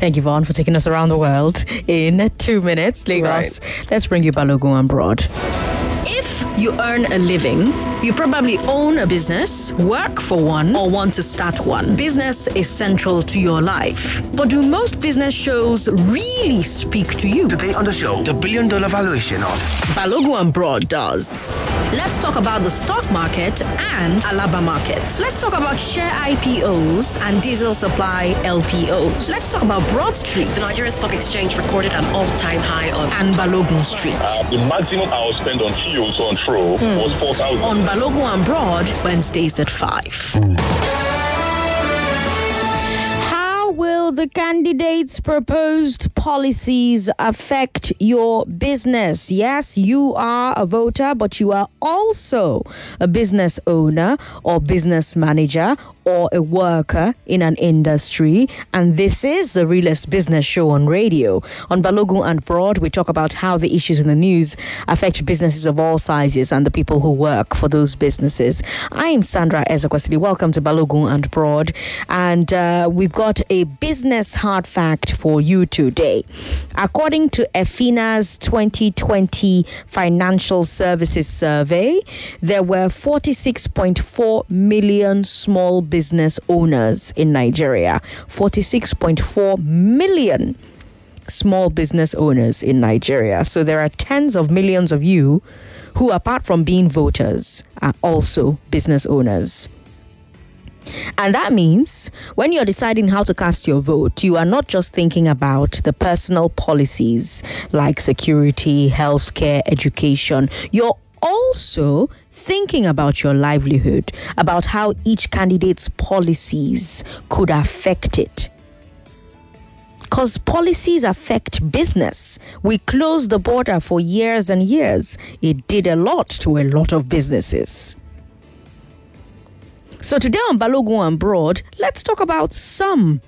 Thank you, Vaughn, for taking us around the world in 2 minutes. Lagos, right. Let's bring you Balogun and Broad. If you earn a living, you probably own a business, work for one, or want to start one. Business is central to your life. But do most business shows really speak to you? Today on the show, the $1 billion valuation of Balogun and Broad does. Let's talk about the stock market and Alaba market. Let's talk about share IPOs and diesel supply LPOs. Let's talk about Broad Street. The Nigerian Stock Exchange recorded an all-time high of and Balogun Street. The maximum I will spend on fuel on throw was 4,000. On Balogun and Broad, Wednesdays at 5. How will the candidates' proposed policies affect your business? Yes, you are a voter, but you are also a business owner or business manager or a worker in an industry, and this is the realest business show on radio. On Balogun and Broad, we talk about how the issues in the news affect businesses of all sizes and the people who work for those businesses. I'm Sandra Ezekwesili. Welcome to Balogun and Broad, and we've got a business hard fact for you today. According to EFINA's 2020 Financial Services Survey, there were 46.4 million small business owners in Nigeria. 46.4 million small business owners in Nigeria. So there are tens of millions of you who, apart from being voters, are also business owners. And that means when you're deciding how to cast your vote, you are not just thinking about the personal policies like security, healthcare, education. You're also thinking about your livelihood, about how each candidate's policies could affect it. Because policies affect business. We closed the border for years and years. It did a lot to a lot of businesses. So today on Balogun and Broad, let's talk about some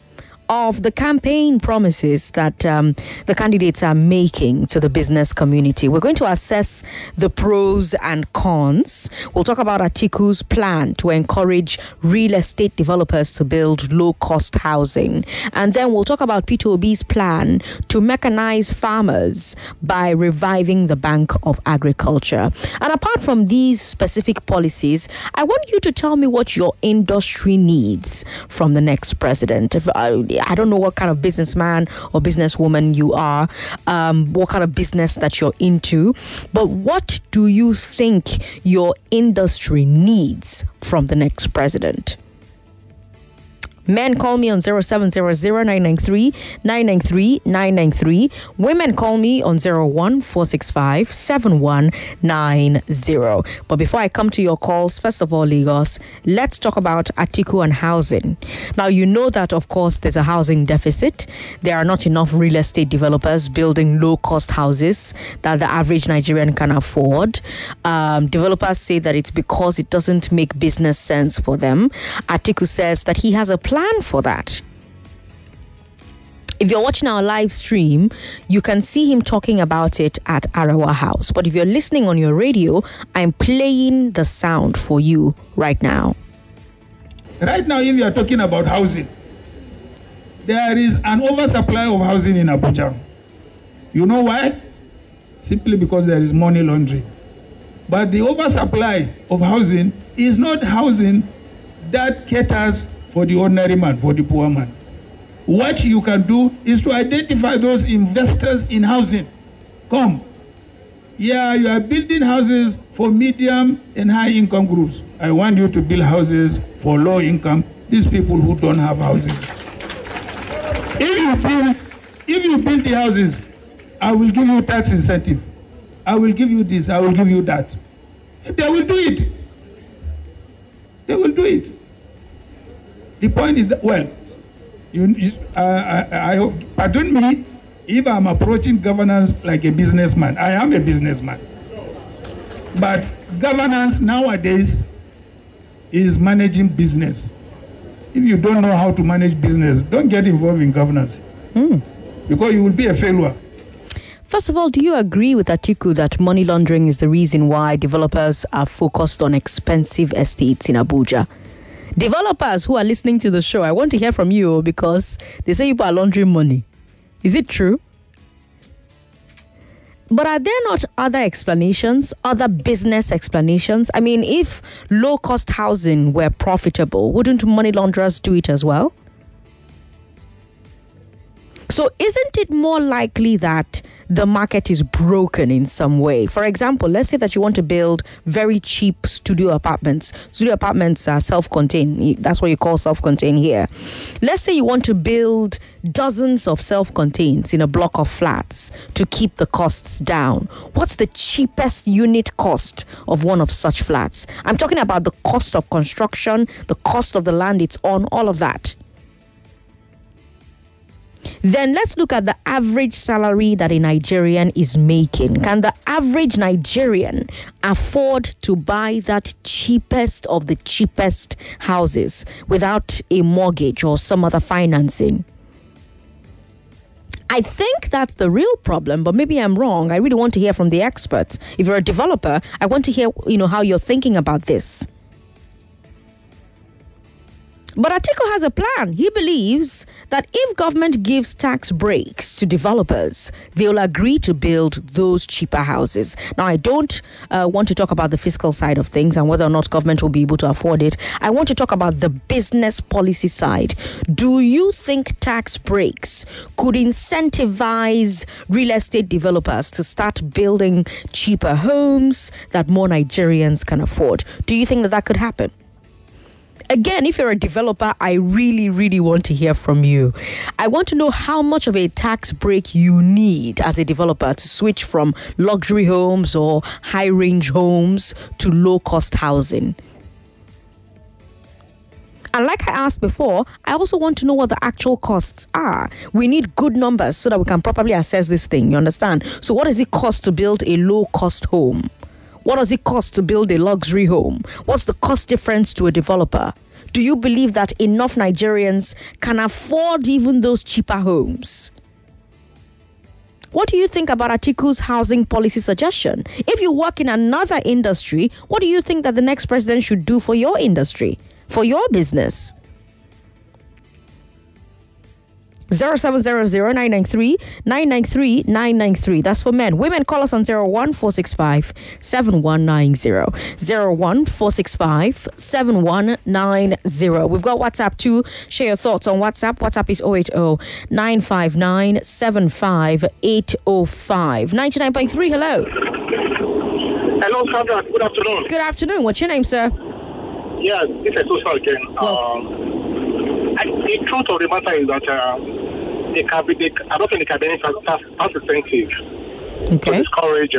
of the campaign promises that the candidates are making to the business community. We're going to assess the pros and cons. We'll talk about Atiku's plan to encourage real estate developers to build low-cost housing. And then we'll talk about Peter Obi's plan to mechanize farmers by reviving the Bank of Agriculture. And apart from these specific policies, I want you to tell me what your industry needs from the next president. If I don't know what kind of businessman or businesswoman you are, what kind of business that you're into, but what do you think your industry needs from the next president? Men, call me on 0700-993-993-993. Women, call me on 01465-7190. But before I come to your calls, first of all, Lagos, let's talk about Atiku and housing. Now, you know that, of course, there's a housing deficit. There are not enough real estate developers building low-cost houses that the average Nigerian can afford. Developers say that it's because it doesn't make business sense for them. Atiku says that he has a plan for that. If you're watching our live stream, you can see him talking about it at Arewa House. But if you're listening on your radio, I'm playing the sound for you right now. Right now, if you're talking about housing, there is an oversupply of housing in Abuja. You know why? Simply because there is money laundering. But the oversupply of housing is not housing that caters for the ordinary man, for the poor man. What you can do is to identify those investors in housing. Come. Yeah, you are building houses for medium and high income groups. I want you to build houses for low income, these people who don't have houses. If you build the houses, I will give you tax incentive. I will give you this, I will give you that. They will do it. They will do it. The point is that, well, I hope, pardon me if I'm approaching governance like a businessman. I am a businessman. But governance nowadays is managing business. If you don't know how to manage business, don't get involved in governance because you will be a failure. First of all, do you agree with Atiku that money laundering is the reason why developers are focused on expensive estates in Abuja? Developers who are listening to the show, I want to hear from you because they say people are laundering money. Is it true? But are there not other explanations, other business explanations? I mean, if low-cost housing were profitable, wouldn't money launderers do it as well? So isn't it more likely that the market is broken in some way? For example, let's say that you want to build very cheap studio apartments. Studio apartments are self-contained. That's what you call self-contained here. Let's say you want to build dozens of self-contains in a block of flats to keep the costs down. What's the cheapest unit cost of one of such flats? I'm talking about the cost of construction, the cost of the land it's on, all of that. Then let's look at the average salary that a Nigerian is making. Can the average Nigerian afford to buy that cheapest of the cheapest houses without a mortgage or some other financing? I think that's the real problem, but maybe I'm wrong. I really want to hear from the experts. If you're a developer, I want to hear, how you're thinking about this. But Atiku has a plan. He believes that if government gives tax breaks to developers, they'll agree to build those cheaper houses. Now, I don't want to talk about the fiscal side of things and whether or not government will be able to afford it. I want to talk about the business policy side. Do you think tax breaks could incentivize real estate developers to start building cheaper homes that more Nigerians can afford? Do you think that could happen? Again, if you're a developer, I really, really want to hear from you. I want to know how much of a tax break you need as a developer to switch from luxury homes or high-range homes to low-cost housing. And like I asked before, I also want to know what the actual costs are. We need good numbers so that we can properly assess this thing, you understand? So what does it cost to build a low-cost home? What does it cost to build a luxury home? What's the cost difference to a developer? Do you believe that enough Nigerians can afford even those cheaper homes? What do you think about Atiku's housing policy suggestion? If you work in another industry, what do you think that the next president should do for your industry, for your business? 0700-993-993-993. That's for men. Women, call us on 01465-7190. 01465-7190. We've got WhatsApp too. Share your thoughts on WhatsApp. WhatsApp is 080-959-75805. 99.3, hello. Hello, Sandra. Good afternoon. Good afternoon. What's your name, sir? Yeah, this is Osalken. The truth of the matter is that I don't think they can be tax incentive to discourage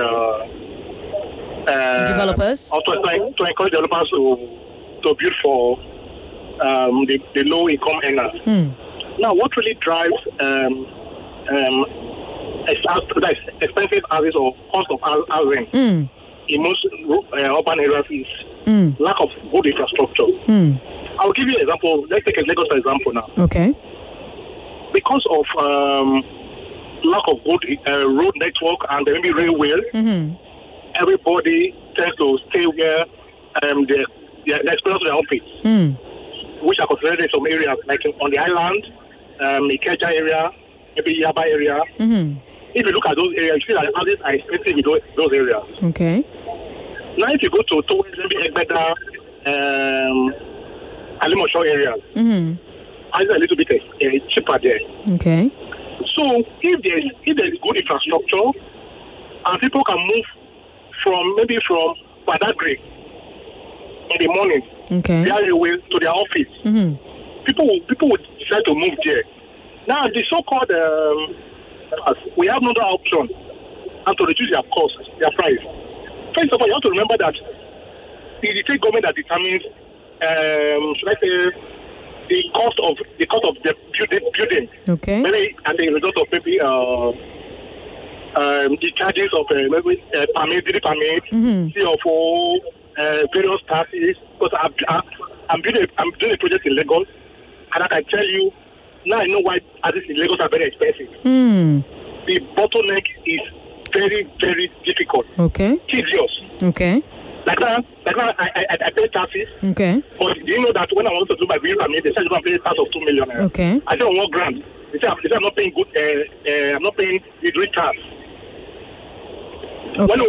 developers, or to encourage developers to build for the low income earners. Now, what really drives expensive houses or cost of housing in most urban areas is lack of good infrastructure. I'll give you an example. Let's take a Lagos example now. Okay. Because of lack of good road network and maybe railway, everybody tends to stay where they experience their office, which are considered in some areas, like on the island, the Ikeja area, maybe Yaba area. If you look at those areas, you see that houses are expensive in those areas. Okay. Now, if you go to maybe Egueda, Alimosho areas, houses are a little bit cheaper there. Okay. So if there's good infrastructure and people can move from Badagry in the morning, their way to their office, people will decide to move there. Now the so-called we have no other option and to reduce their cost, their price. First of all, you have to remember that it's the state government that determines the cost of the building. Okay. Maybe as a result of maybe the charges of permit, CFO, various taxes. Because I'm doing a project in Lagos, and I can tell you now I know why houses in Lagos are very expensive. The bottleneck is very, very difficult. Okay. Tedious. Okay. Like now, I pay taxes. Okay. But do you know that when I wanted to do my bill, I mean, they said you want to pay tax of 2 million. Okay. I said 1 grand. They said I'm not paying good. I'm not paying the rate tax. Okay. When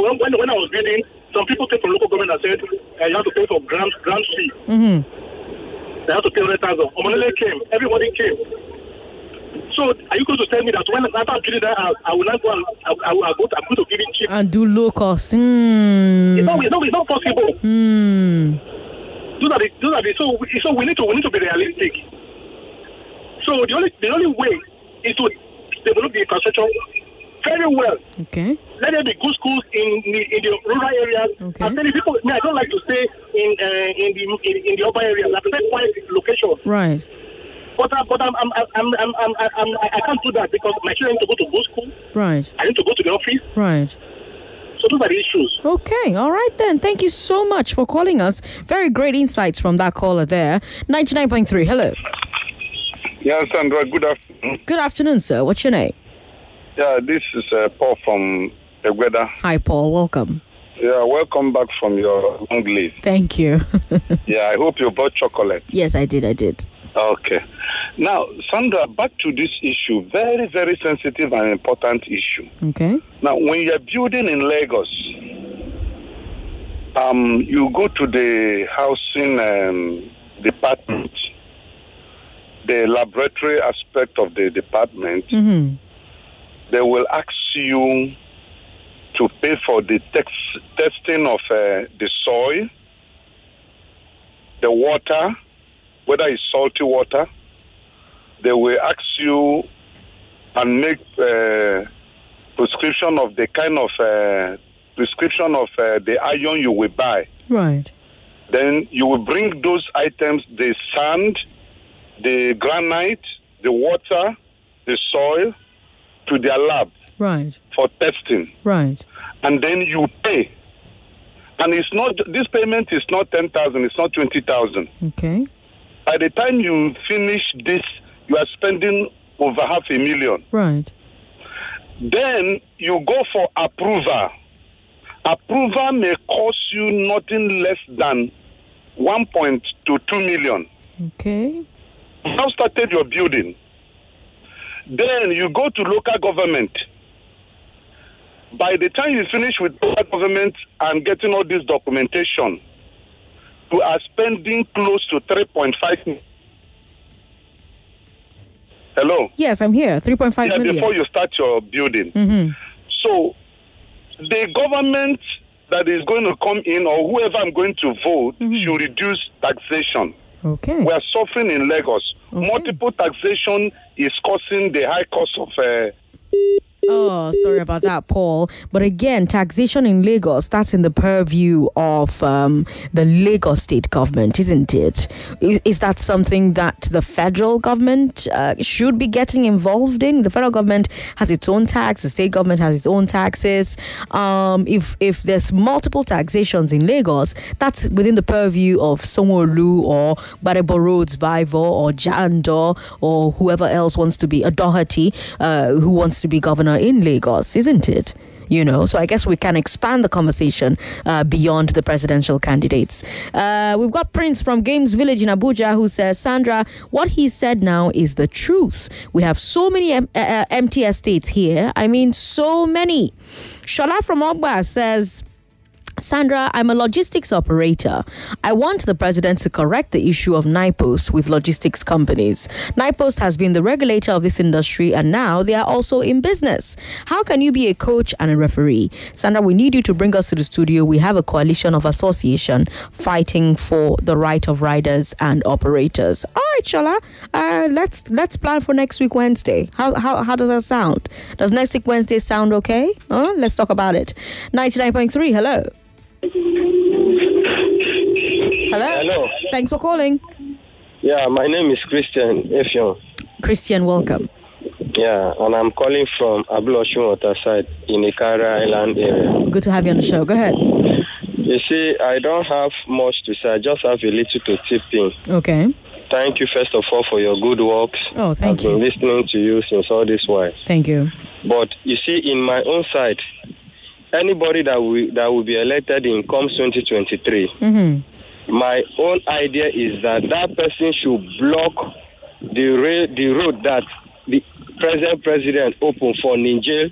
I was building, some people came from local government and said you have to pay for grand fee. Mm-hmm. They have to pay rate tax. Omonele came. Everybody came. So are you going to tell me that when after building that house, I will not go and I'm going to give it cheap and do low cost? Mm. It's not possible. Mm. So we need to be realistic. So the only way is to develop the infrastructure very well. Okay. Let there be good schools in the rural areas. Okay. I'm telling people, I don't like to stay in the urban areas. I prefer quiet location. Right. But I can't do that because my children need to go to good school. Right. I need to go to the office. Right. So those are the issues. Okay. All right then. Thank you so much for calling us. Very great insights from that caller there. 99.3. Hello. Yes, Sandra. Good afternoon. Good afternoon, sir. What's your name? Yeah, this is Paul from Egueda. Hi, Paul. Welcome. Yeah, welcome back from your long leave. Thank you. Yeah, I hope you bought chocolate. Yes, I did. Okay. Now, Sandra, back to this issue. Very, very sensitive and important issue. Okay. Now, when you're building in Lagos, you go to the housing department, the laboratory aspect of the department. Mm-hmm. They will ask you to pay for the testing of the soil, the water, whether it's salty water. They will ask you and make prescription of the kind of prescription of the iron you will buy. Right. Then you will bring those items: the sand, the granite, the water, the soil, to their lab. Right. For testing. Right. And then you pay. And it's not. This payment is not 10,000. It's not 20,000. Okay. By the time you finish this, you are spending over 500,000. Right. Then you go for approval. Approval may cost you nothing less than 1 to 2 million. Okay. You have started your building. Then you go to local government. By the time you finish with local government and getting all this documentation, you are spending close to 3.5. Hello? Yes, I'm here. 3.5 million. Before you start your building. Mm-hmm. So, the government that is going to come in or whoever I'm going to vote mm-hmm. should reduce taxation. Okay. We are suffering in Lagos. Okay. Multiple taxation is causing the high cost of... Oh, sorry about that, Paul. But again, taxation in Lagos, that's in the purview of the Lagos state government, isn't it? Is that something that the federal government should be getting involved in? The federal government has its own tax. The state government has its own taxes. If there's multiple taxations in Lagos, that's within the purview of Sanwo-Olu or Gbadebo Roads, Vivo or Jandor or whoever else wants to be a Doherty who wants to be governor in Lagos, isn't it? So I guess we can expand the conversation beyond the presidential candidates. We've got Prince from Games Village in Abuja who says, Sandra, what he said now is the truth. We have so many empty estates here. I mean, so many. Shola from Ogba says... Sandra, I'm a logistics operator. I want the president to correct the issue of NIPOST with logistics companies. NIPOST has been the regulator of this industry and now they are also in business. How can you be a coach and a referee? Sandra, we need you to bring us to the studio. We have a coalition of association fighting for the right of riders and operators. All right, Shola, let's plan for next week Wednesday. How does that sound? Does next week Wednesday sound okay? Let's talk about it. 99.3, hello. Hello. Thanks for calling. Yeah, my name is Christian Efion. Christian, welcome. Yeah, and I'm calling from Abulosh Waterside in Ikara Island area. Good to have you on the show. Go ahead. You see, I don't have much to say. I just have a little to tip in. Okay. Thank you, first of all, for your good works. Oh, thank you. I've been listening to you since all this while. Thank you. But you see, in my own side, anybody that will be elected in comes 2023, mm-hmm. my own idea is that person should block the road that the present president opened for Niger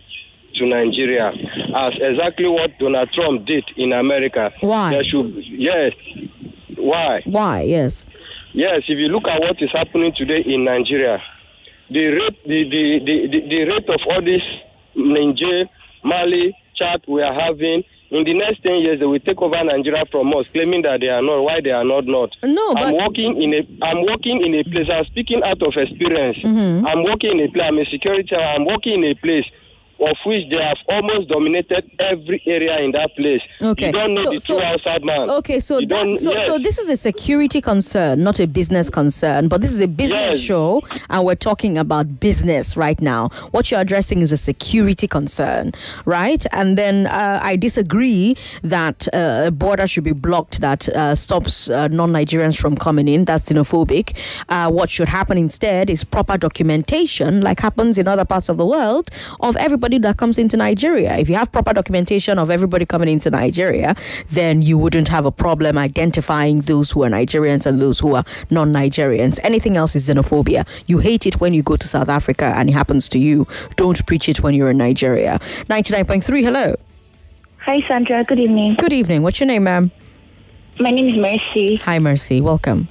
to Nigeria, as exactly what Donald Trump did in America. Why? There should, yes. Why? Why? Yes. Yes. If you look at what is happening today in Nigeria, the rate of all this Niger, Mali, Chad we are having in the next 10 years, they will take over Nigeria from us, claiming that they are not. Why they are not? No, but I'm working in a place. I'm speaking out of experience. Mm-hmm. I'm working in a place. I'm a security. I'm working in a place of which they have almost dominated every area in that place. Okay. You don't know the true outside man. Okay, so this is a security concern, not a business concern, but this is a business show, and we're talking about business right now. What you're addressing is a security concern, right? And then I disagree that a border should be blocked that stops non-Nigerians from coming in. That's xenophobic. What should happen instead is proper documentation, like happens in other parts of the world, of everybody that comes into Nigeria. If you have proper documentation of everybody coming into Nigeria, then you wouldn't have a problem identifying those who are Nigerians and those who are non-Nigerians. Anything else is xenophobia. You hate it when you go to South Africa and it happens to you. Don't preach it when you're in Nigeria. 99.3, hello. Hi, Sandra. Good evening. Good evening. What's your name, ma'am? My name is Mercy. Hi, Mercy. Welcome.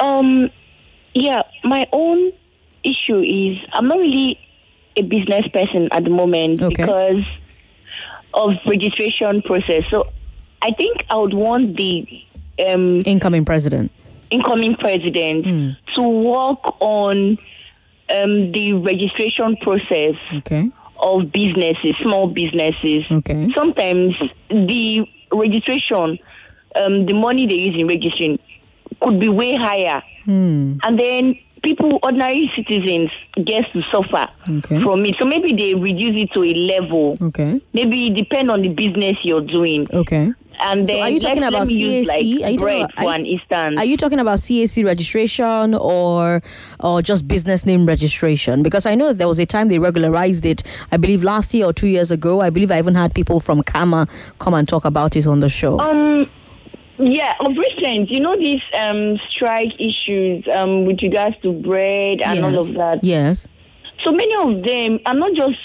My own issue is I'm not really a business person at the moment because of registration process. So I think I would want the incoming president to work on the registration process of businesses, small businesses. Okay. Sometimes the registration, the money they use in registering could be way higher. Mm. And then people, ordinary citizens, get to suffer from it. So maybe they reduce it to a level. Okay. Maybe it depends on the business you're doing. Okay. And then so are you talking about CAC? Like bread, for an instance. Are you talking about CAC registration or just business name registration? Because I know that there was a time they regularized it, I believe last year or 2 years ago. I believe I even had people from Kama come and talk about it on the show. Yeah, of recent, you know, these strike issues with regards to bread and all of that. Yes. So many of them are not just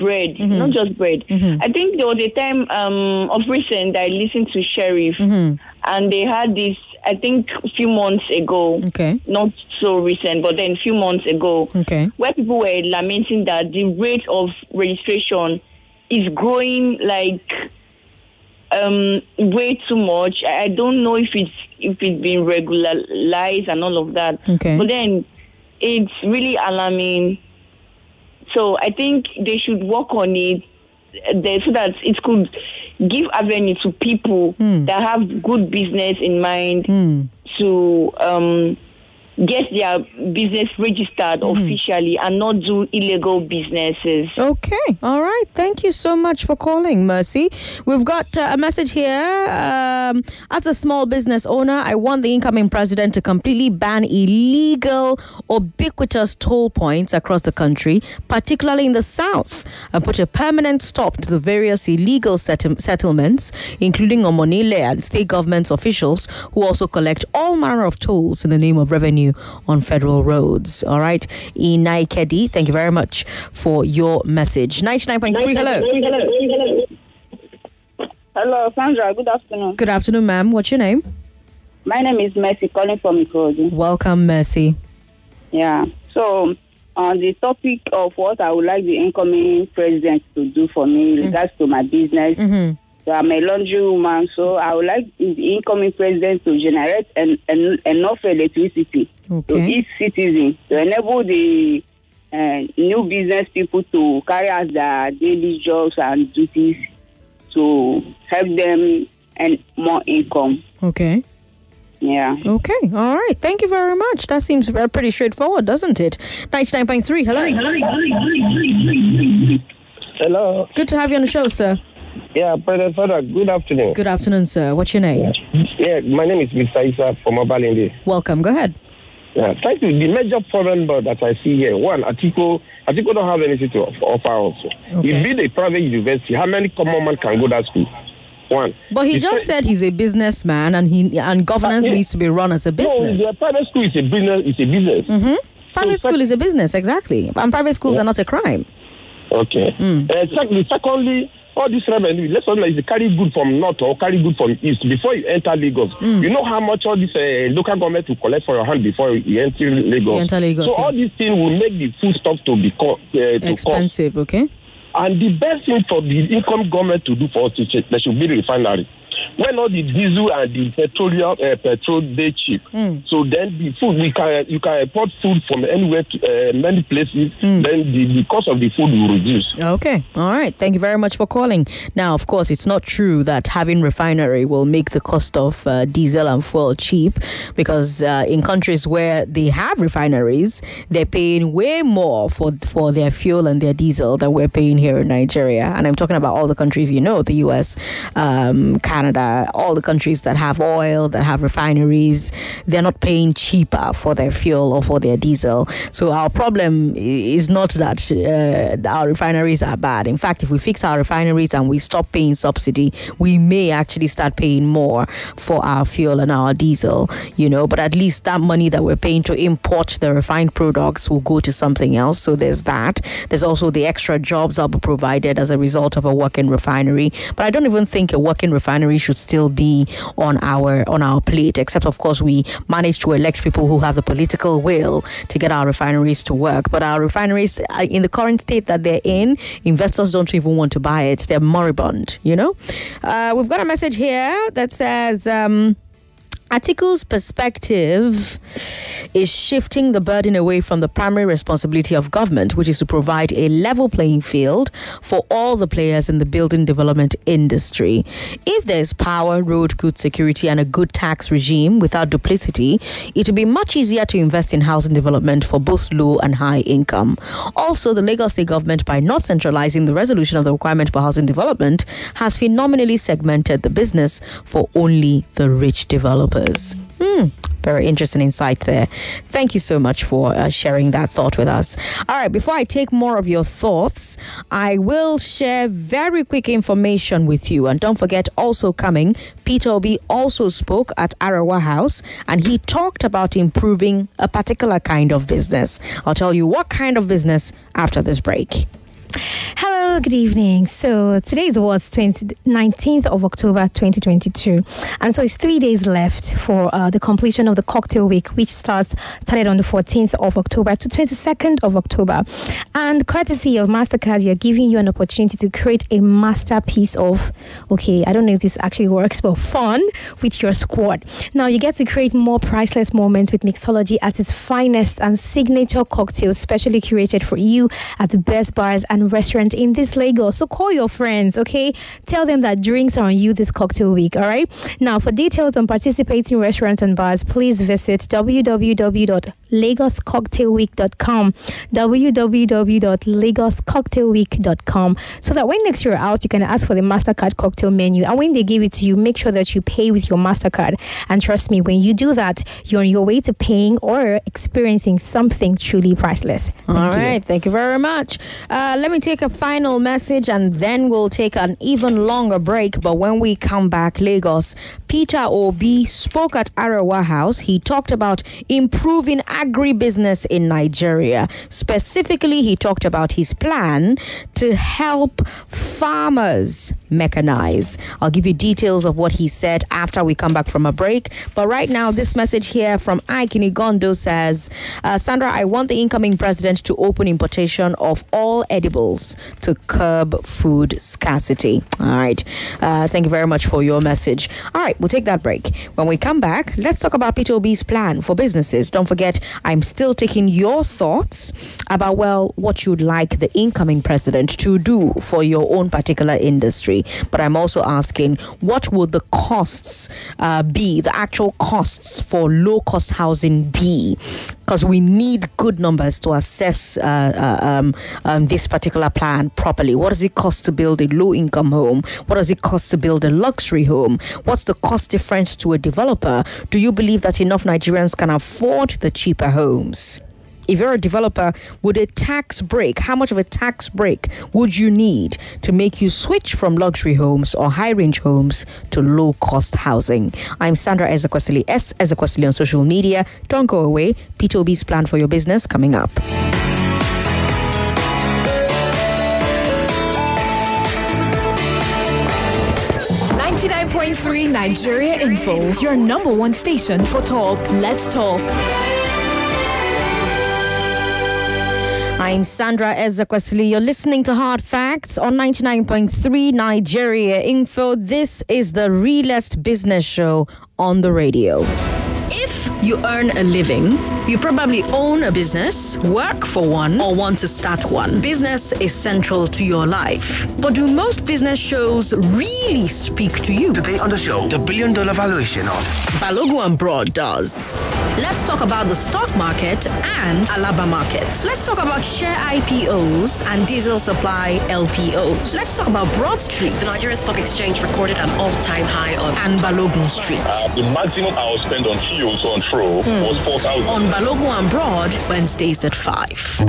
bread, mm-hmm. not just bread. Mm-hmm. I think there was a time of recent I listened to Sheriff and they had this, I think, a few months ago. Okay. Not so recent, but then a few months ago. Okay. Where people were lamenting that the rate of registration is growing like way too much. I don't know if it's been regularized and all of that. Okay. But then it's really alarming. So I think they should work on it so that it could give avenue to people that have good business in mind to get their business registered officially and not do illegal businesses. Okay. All right. Thank you so much for calling, Mercy. We've got a message here. As a small business owner, I want the incoming president to completely ban illegal, ubiquitous toll points across the country, particularly in the south, and put a permanent stop to the various illegal settlements, including Omonile and state government officials who also collect all manner of tolls in the name of revenue on federal roads. All right. Inai Kedi, thank you very much for your message. 99.3, hello. Hello, Sandra. Good afternoon. Good afternoon, ma'am. What's your name? My name is Mercy, calling from Ikorodu. Welcome, Mercy. Yeah. So, on the topic of what I would like the incoming president to do for me in regards to my business, so I'm a laundry woman, so I would like the incoming president to generate enough electricity to each citizen to enable the new business people to carry out their daily jobs and duties to help them earn more income. Okay. Yeah. Okay. All right. Thank you very much. That seems pretty straightforward, doesn't it? 99.3. Hello. Hello. Good to have you on the show, sir. Yeah, President Father, good afternoon. Good afternoon, sir. What's your name? Yeah, my name is Mr. Isa from Abalende. Welcome. Go ahead. Yeah, thank you. The major problem that I see here, one, Atiku don't have anything to offer also. Okay. If it be a private university, how many common men can go to that school? One. But he just said he's a businessman and governance needs to be run as a business. No, the private school is a business. Mm-hmm. Private school is a business, exactly. And private schools are not a crime. Okay. Mm. Secondly, all this revenue, let's not like carry good from north or carry good from east before you enter Lagos. Mm. You know how much all this local government will collect for your hand before you enter Lagos. So all these things will make the foodstuff to be expensive, okay? And the best thing for the income government to do for us is there should be refinery. When all the diesel and the petrol they cheap, so then the food you can import food from anywhere, to, many places. Then the cost of the food will reduce. Okay, all right. Thank you very much for calling. Now, of course, it's not true that having refinery will make the cost of diesel and fuel cheap, because in countries where they have refineries, they're paying way more for their fuel and their diesel than we're paying here in Nigeria. And I'm talking about all the countries, you know, the U.S., Canada. All the countries that have oil, that have refineries, they're not paying cheaper for their fuel or for their diesel. So our problem is not that our refineries are bad. In fact, if we fix our refineries and we stop paying subsidy, we may actually start paying more for our fuel and our diesel, you know. But at least that money that we're paying to import the refined products will go to something else. So there's that. There's also the extra jobs that will be provided as a result of a working refinery. But I don't even think a working refinery should still be on our plate, except of course we manage to elect people who have the political will to get our refineries to work. But our refineries, in the current state that they're in, investors don't even want to buy it. They're moribund, you know. We've got a message here that says Atiku's perspective is shifting the burden away from the primary responsibility of government, which is to provide a level playing field for all the players in the building development industry. If there's power, road, good security, and a good tax regime without duplicity, it will be much easier to invest in housing development for both low and high income. Also, the Lagos State government, by not centralizing the resolution of the requirement for housing development, has phenomenally segmented the business for only the rich developers. Very interesting insight there. Thank you so much for sharing that thought with us. All right, before I take more of your thoughts, I will share very quick information with you. And don't forget, also coming, Peter Obi also spoke at Arewa House, and he talked about improving a particular kind of business. I'll tell you what kind of business after this break. Hello, good evening. So today's was 19th of October 2022, and so it's 3 days left for the completion of the Cocktail Week, which started on the 14th of October to 22nd of October. And courtesy of Mastercard, you're giving you an opportunity to create a masterpiece of, okay, I don't know if this actually works, but fun with your squad. Now you get to create more priceless moments with mixology at its finest and signature cocktails specially curated for you at the best bars and restaurant in this Lagos. So call your friends, okay? Tell them that drinks are on you this Cocktail Week, all right? Now, for details on participating restaurants and bars, please visit www.lagoscocktailweek.com www.lagoscocktailweek.com, so that when next you're out, you can ask for the Mastercard cocktail menu, and when they give it to you, make sure that you pay with your Mastercard. And trust me, when you do that, you're on your way to paying or experiencing something truly priceless. Thank you very much. Let me take a final message, and then we'll take an even longer break. But when we come back, Lagos, Peter Obi spoke at Arewa House. He talked about improving agribusiness in Nigeria. Specifically, he talked about his plan to help farmers mechanize. I'll give you details of what he said after we come back from a break. But right now, this message here from Aikini Gondo says, Sandra, I want the incoming president to open importation of all edibles to curb food scarcity. All right. Thank you very much for your message. All right, we'll take that break. When we come back, let's talk about Peter Obi's plan for businesses. Don't forget, I'm still taking your thoughts about, well, what you'd like the incoming president to do for your own particular industry. But I'm also asking, what would the costs be, the actual costs for low-cost housing be? because we need good numbers to assess this particular plan properly. What does it cost to build a low-income home? What does it cost to build a luxury home? What's the cost difference to a developer? Do you believe that enough Nigerians can afford the cheaper homes? If you're a developer, would a tax break, how much of a tax break would you need to make you switch from luxury homes or high-range homes to low-cost housing? I'm Sandra Ezekwesili, S. Ezekwesili on social media. Don't go away. Peter Obi's plan for your business coming up. Three Nigeria Info, your number one station for talk. Let's talk. I'm Sandra Ezekwesili. You're listening to Hard Facts on 99.3 Nigeria Info. This is the realest business show on the radio. If you earn a living, you probably own a business, work for one, or want to start one. Business is central to your life. But do most business shows really speak to you? Today on the show, the $1 billion valuation of Balogun and Broad does. Let's talk about the stock market and Alaba market. Let's talk about share IPOs and diesel supply LPOs. Let's talk about Broad Street. The Nigerian Stock Exchange recorded an all-time high of and Balogun Street. The maximum I will spend on fuel on throw was 4,000. On Balogun and Broad, Wednesdays at 5.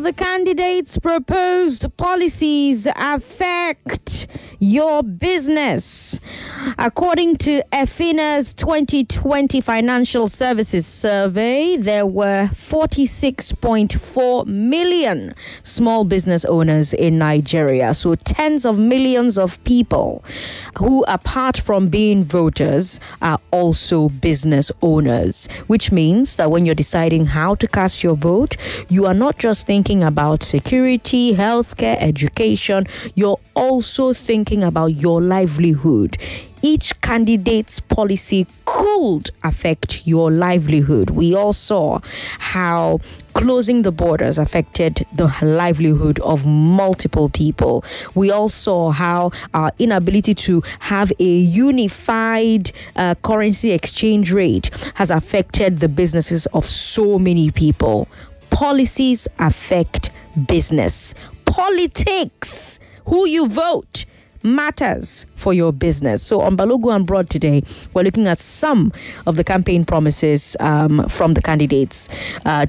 The candidates' proposed policies affect your business. According to EFINA's 2020 Financial Services Survey, there were 46.4 million small business owners in Nigeria. So tens of millions of people who, apart from being voters, are also business owners, which means that when you're deciding how to cast your vote, you are not just thinking about security, healthcare, education. You're also thinking about your livelihood. Each candidate's policy could affect your livelihood. We all saw how closing the borders affected the livelihood of multiple people. We all saw how our inability to have a unified currency exchange rate has affected the businesses of so many people. Policies affect business. Politics, who you vote, matters for your business. So on Balogun and Broad today, we're looking at some of the campaign promises from the candidates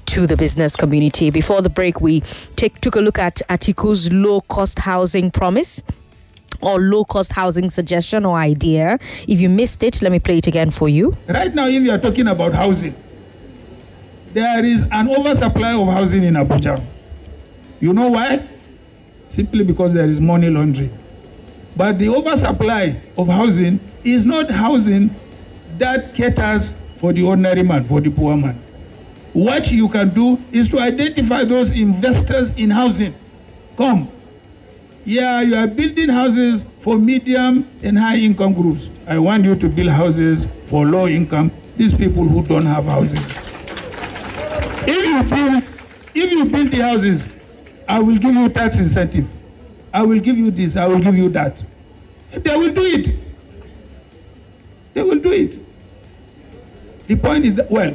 to the business community. Before the break, we took a look at Atiku's low-cost housing promise, or low-cost housing suggestion or idea. If you missed it, let me play it again for you. Right now, if you are talking about housing, there is an oversupply of housing in Abuja. You know why? Simply because there is money laundering. But the oversupply of housing is not housing that caters for the ordinary man, for the poor man. What you can do is to identify those investors in housing. Come. Yeah, you are building houses for medium and high income groups. I want you to build houses for low income, these people who don't have housing. If you build the houses, I will give you tax incentive. I will give you this, I will give you that. They will do it. They will do it. The point is that, well,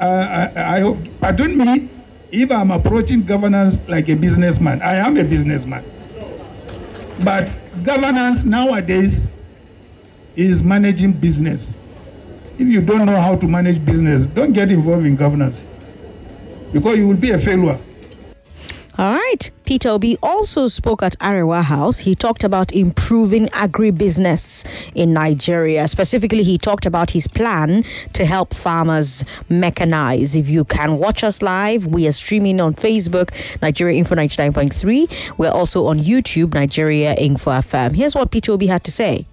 I hope, pardon me, if I'm approaching governance like a businessman, I am a businessman. But governance nowadays is managing business. If you don't know how to manage business, don't get involved in governance, because you will be a failure. All right. Peter Obi also spoke at Arewa House. He talked about improving agribusiness in Nigeria. Specifically, he talked about his plan to help farmers mechanize. If you can watch us live, we are streaming on Facebook, Nigeria Info 99.3. We're also on YouTube, Nigeria Info FM. Here's what Peter Obi had to say.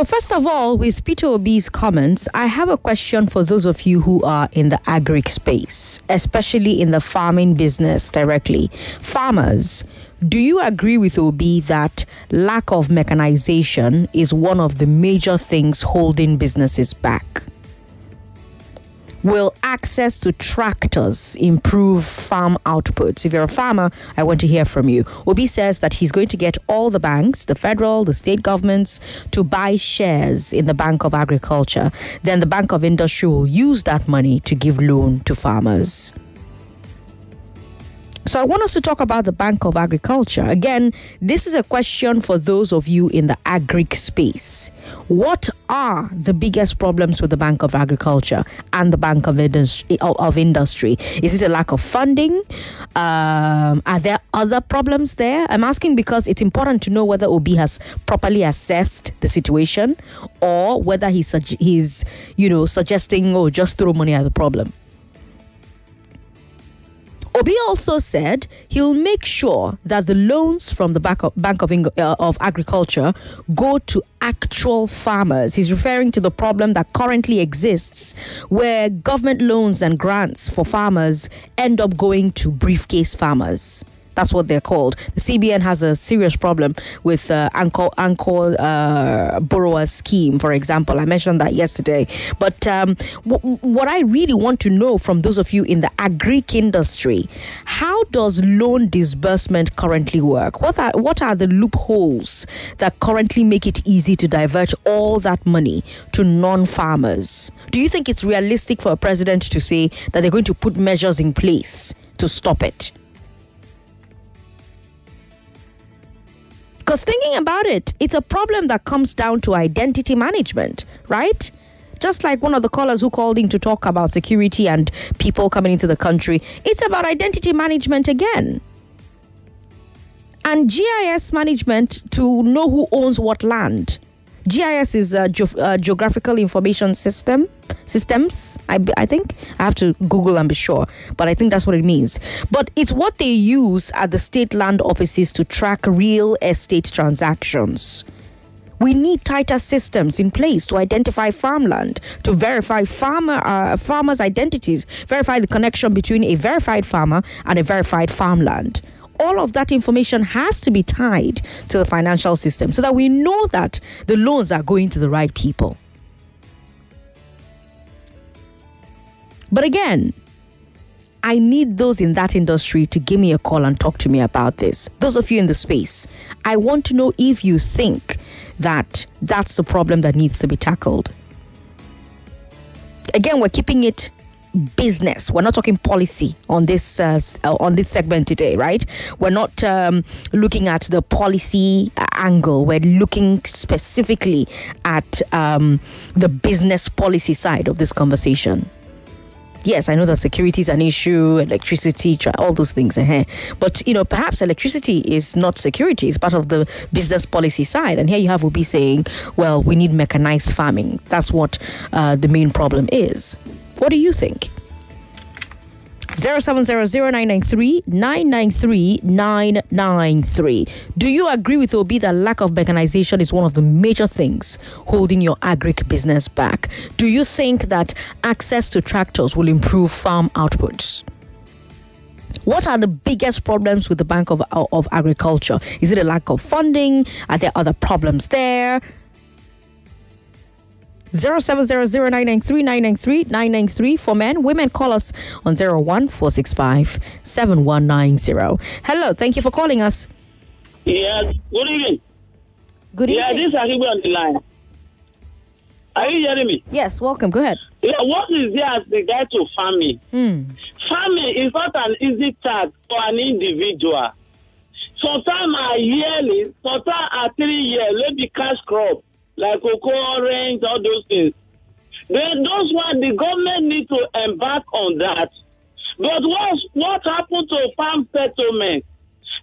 So first of all, with Peter Obi's comments, I have a question for those of you who are in the agric space, especially in the farming business directly. Farmers, do you agree with Obi that lack of mechanization is one of the major things holding businesses back? Will access to tractors improve farm outputs? If you're a farmer, I want to hear from you. Obi says that he's going to get all the banks, the federal, the state governments, to buy shares in the Bank of Agriculture. Then the Bank of Industry will use that money to give loan to farmers. So I want us to talk about the Bank of Agriculture. Again, this is a question for those of you in the agric space. What are the biggest problems with the Bank of Agriculture and the Bank of Industry? Is it a lack of funding? Are there other problems there? I'm asking because it's important to know whether Obi has properly assessed the situation or whether he's suggesting, just throw money at the problem. Obi also said he'll make sure that the loans from the Bank of Agriculture go to actual farmers. He's referring to the problem that currently exists where government loans and grants for farmers end up going to briefcase farmers. That's what they're called. The CBN has a serious problem with anchor borrower scheme, for example. I mentioned that yesterday. But what I really want to know from those of you in the agric industry, how does loan disbursement currently work? What are the loopholes that currently make it easy to divert all that money to non-farmers? Do you think it's realistic for a president to say that they're going to put measures in place to stop it? Because thinking about it, it's a problem that comes down to identity management, right? Just like one of the callers who called in to talk about security and people coming into the country. It's about identity management again. And GIS management to know who owns what land. GIS is Geographical Information Systems, I think. I have to Google and be sure, but I think that's what it means. But it's what they use at the state land offices to track real estate transactions. We need tighter systems in place to identify farmland, to verify farmers' identities, verify the connection between a verified farmer and a verified farmland. All of that information has to be tied to the financial system so that we know that the loans are going to the right people. But again, I need those in that industry to give me a call and talk to me about this. Those of you in the space, I want to know if you think that that's the problem that needs to be tackled. Again, we're keeping it business. We're not talking policy on this segment today, right? We're not looking at the policy angle. We're looking specifically at the business policy side of this conversation. Yes, I know that security is an issue, electricity, all those things. But, perhaps electricity is not security. It's part of the business policy side. And here you have Obi saying, well, we need mechanized farming. That's what the main problem is. What do you think? 0700993 993 993. Do you agree with Obi that lack of mechanization is one of the major things holding your agric business back? Do you think that access to tractors will improve farm outputs? What are the biggest problems with the Bank of Agriculture? Is it a lack of funding? Are there other problems there? 0700993 993 993 for men. Women, call us on 01465 7190. Hello, thank you for calling us. Yeah, good evening. Good evening. Yeah, this is Aribu on the line. Are you hearing me? Yes, welcome. Go ahead. Yeah, what is there as the guide to farming? Farming is not an easy task for an individual. Sometimes are yearly, sometimes are 3 years, maybe cash crop. Like cocoa, orange, all those things. Then those ones, the government need to embark on that. But what happened to farm settlement?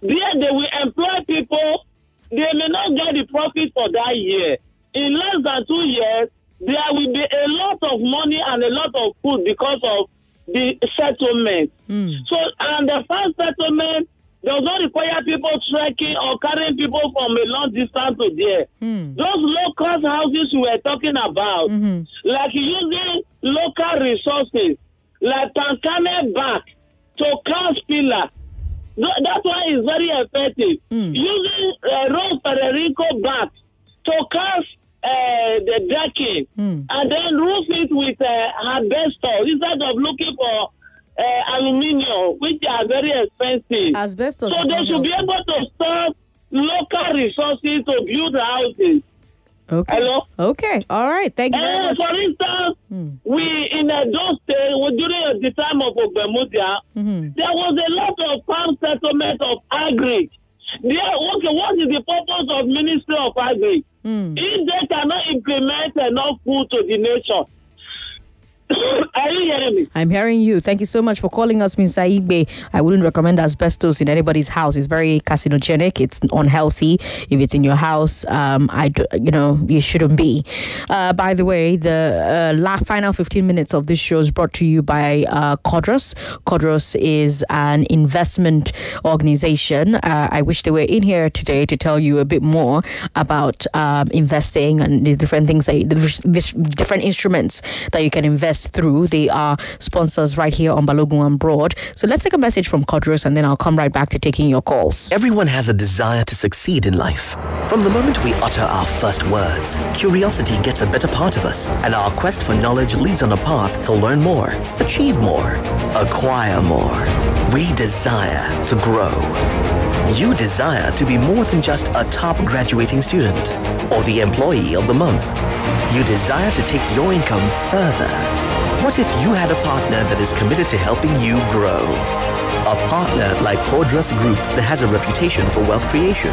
There they will employ people. They may not get the profit for that year. In less than 2 years, there will be a lot of money and a lot of food because of the settlement. So, and the farm settlement, does not require people trekking or carrying people from a long distance to there. Mm. Those low-cost houses we were talking about, mm-hmm. like using local resources, like Tankane Bank to cast pillar, that one is very effective. Mm. Using Rose Federico Bank to cast the decking and then roof it with asbestos instead of looking for aluminium, which are very expensive. Asbestos. So they should be able to store local resources to build houses. Okay. Hello? Okay. All right. Thank you very much. For instance, we in those days, during the time of Ogbemudia, there was a lot of farm settlement of agri. What is the purpose of Ministry of Agri? If they cannot implement enough food to the nation. Are you hearing me? I'm hearing you. Thank you so much for calling us, Ms. Ibe. I wouldn't recommend asbestos in anybody's house. It's very carcinogenic. It's unhealthy. If it's in your house, you shouldn't be. By the way, the final 15 minutes of this show is brought to you by Cordros. Cordros is an investment organization. I wish they were in here today to tell you a bit more about investing and the different things, the different instruments that you can invest through. They are sponsors right here on Balogun and Broad. So let's take a message from Cordros and then I'll come right back to taking your calls. Everyone has a desire to succeed in life. From the moment we utter our first words, curiosity gets a better part of us, and our quest for knowledge leads on a path to learn more, achieve more, acquire more. We desire to grow. You desire to be more than just a top graduating student or the employee of the month. You desire to take your income further. What if you had a partner that is committed to helping you grow? A partner like Cordros Group that has a reputation for wealth creation.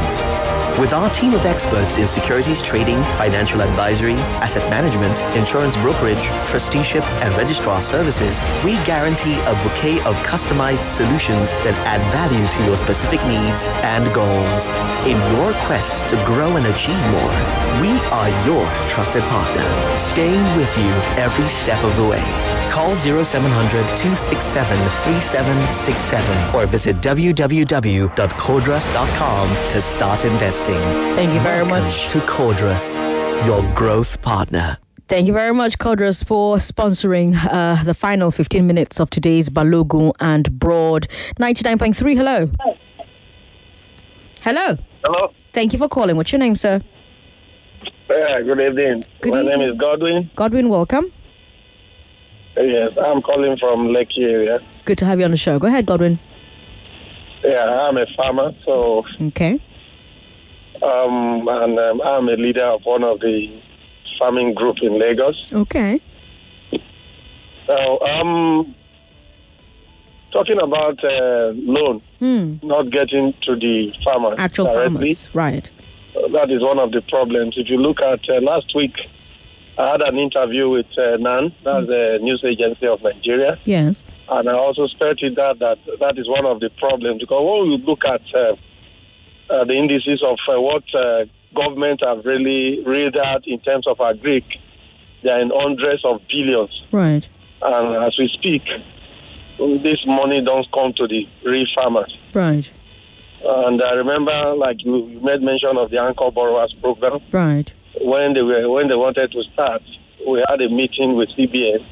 With our team of experts in securities trading, financial advisory, asset management, insurance brokerage, trusteeship, and registrar services, we guarantee a bouquet of customized solutions that add value to your specific needs and goals. In your quest to grow and achieve more, we are your trusted partner, staying with you every step of the way. Call 0700-267-3767 or visit www.cordros.com to start investing. Thank you very much. Welcome to Cordros, your growth partner. Thank you very much, Cordros, for sponsoring the final 15 minutes of today's Balogun and Broad 99.3. Hello. Hello. Hello. Thank you for calling. What's your name, sir? Good evening. My name is Godwin. Godwin, welcome. Yes, I'm calling from Lekki area. Good to have you on the show. Go ahead, Godwin. Yeah, I'm a farmer, so... Okay. And I'm a leader of one of the farming group in Lagos. Okay. So talking about loan, not getting to the farmers. Actual directly. Farmers, right. That is one of the problems. If you look at last week, I had an interview with NAN, that's the news agency of Nigeria. Yes. And I also stated that is one of the problems. Because when we look at... the indices of what government have really read out in terms of agri, they are in hundreds of billions. Right. And as we speak, this money don't come to the real farmers. Right. And I remember, like you made mention of the Anchor Borrowers Program. Right. When they wanted to start, we had a meeting with CBN.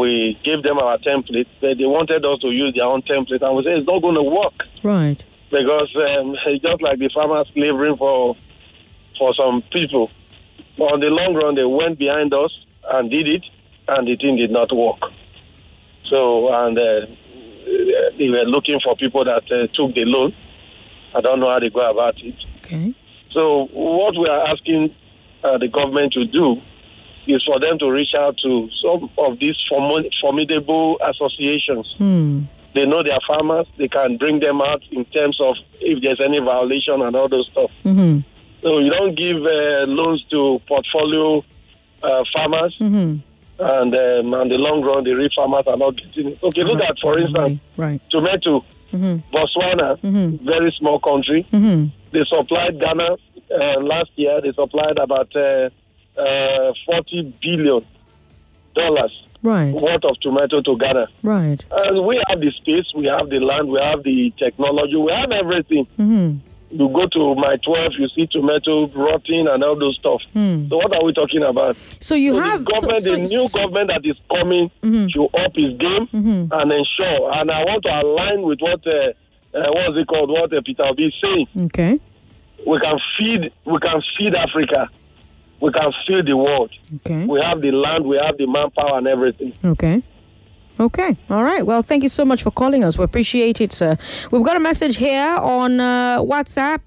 We gave them our template. They wanted us to use their own template, and we said it's not going to work. Right. Because just like the farmers laboring for some people, on the long run, they went behind us and did it, and the thing did not work. So, and they were looking for people that took the loan. I don't know how they go about it. Okay. So what we are asking the government to do is for them to reach out to some of these formidable associations. They know their farmers. They can bring them out in terms of if there's any violation and all those stuff. Mm-hmm. So you don't give loans to portfolio farmers, and in the long run, the real farmers are not getting it. Okay, look at, for instance, tomato. Botswana, very small country. They supplied Ghana last year. They supplied about 40 billion Right. Worth of tomato to Ghana. Right. And we have the space, we have the land, we have the technology, we have everything. Mm-hmm. You go to my 12, you see tomato rotting and all those stuff. So what are we talking about? So you have the government, the new government that is coming to up his game and ensure. And I want to align with what Peter Obi is saying. Okay. We can feed Africa. We can feed the world. Okay. We have the land, we have the manpower and everything. Okay. All right. Well, thank you so much for calling us. We appreciate it, sir. We've got a message here on WhatsApp.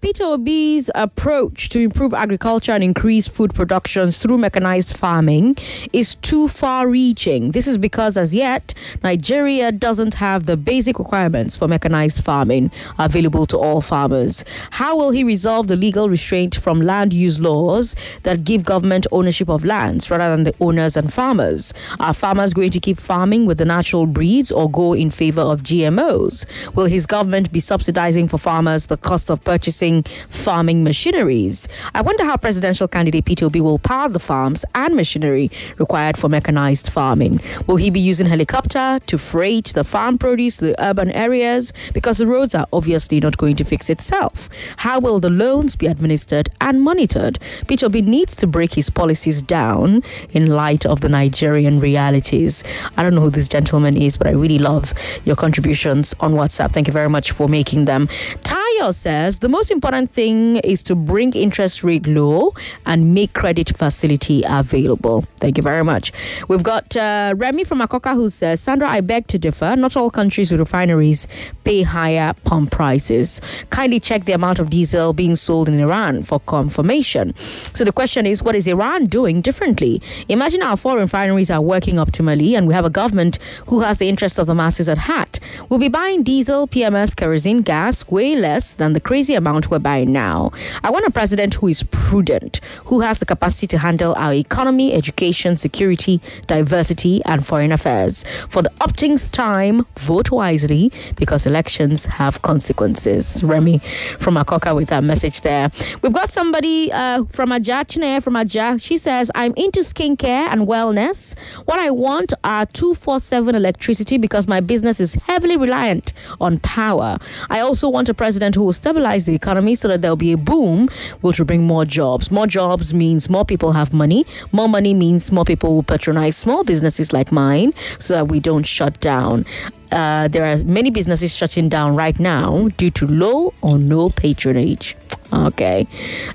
Peter Obi's approach to improve agriculture and increase food production through mechanized farming is too far-reaching. This is because, as yet, Nigeria doesn't have the basic requirements for mechanized farming available to all farmers. How will he resolve the legal restraint from land use laws that give government ownership of lands rather than the owners and farmers? Are farmers going to keep farming with the natural breeds or go in favor of GMOs? Will his government be subsidizing for farmers the cost of purchasing farming machineries? I wonder how presidential candidate Peter Obi will power the farms and machinery required for mechanized farming. Will he be using helicopter to freight the farm produce to the urban areas? Because the roads are obviously not going to fix itself. How will the loans be administered and monitored? Peter Obi needs to break his policies down in light of the Nigerian realities. I don't know who this gentleman is, but I really love your contributions on WhatsApp. Thank you very much for making them. Tayo says, the most important thing is to bring interest rate low and make credit facility available. Thank you very much. We've got Remy from Akoka who says, Sandra, I beg to differ. Not all countries with refineries pay higher pump prices. Kindly check the amount of diesel being sold in Iran for confirmation. So the question is, what is Iran doing differently? Imagine our foreign refineries are working optimally and we have a government who has the interests of the masses at heart. We'll be buying diesel, PMS, kerosene, gas, way less than the crazy amount we're buying now. I want a president who is prudent, who has the capacity to handle our economy, education, security, diversity, and foreign affairs. For the opting's time, vote wisely, because elections have consequences. Remy from Akoka with that message there. We've got somebody from Ajah, Chinea from Ajah. She says, I'm into skincare and wellness. What I want are 24/7 electricity because my business is heavily reliant on power. I also want a president who will stabilize the economy so that there will be a boom, which will bring more jobs. More jobs means more people have money. More money means more people will patronize small businesses like mine so that we don't shut down. There are many businesses shutting down right now due to low or no patronage. Okay.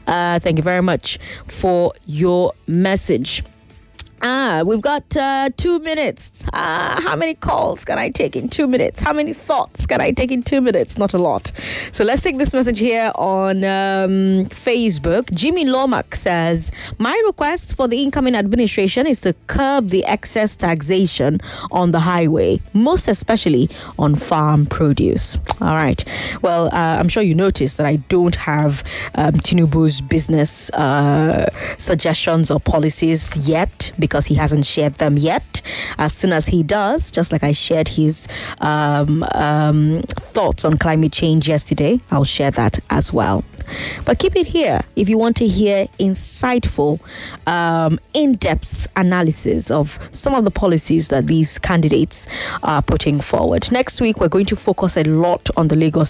Thank you very much for your message. We've got 2 minutes. How many calls can I take in 2 minutes? How many thoughts can I take in 2 minutes? Not a lot. So let's take this message here on Facebook. Jimmy Lomack says, my request for the incoming administration is to curb the excess taxation on the highway, most especially on farm produce. All right. Well, I'm sure you noticed that I don't have Tinubu's business suggestions or policies yet, because he hasn't shared them yet. As soon as he does, just like I shared his thoughts on climate change yesterday, I'll share that as well. But keep it here if you want to hear insightful, in-depth analysis of some of the policies that these candidates are putting forward. Next week, we're going to focus a lot on the Lagos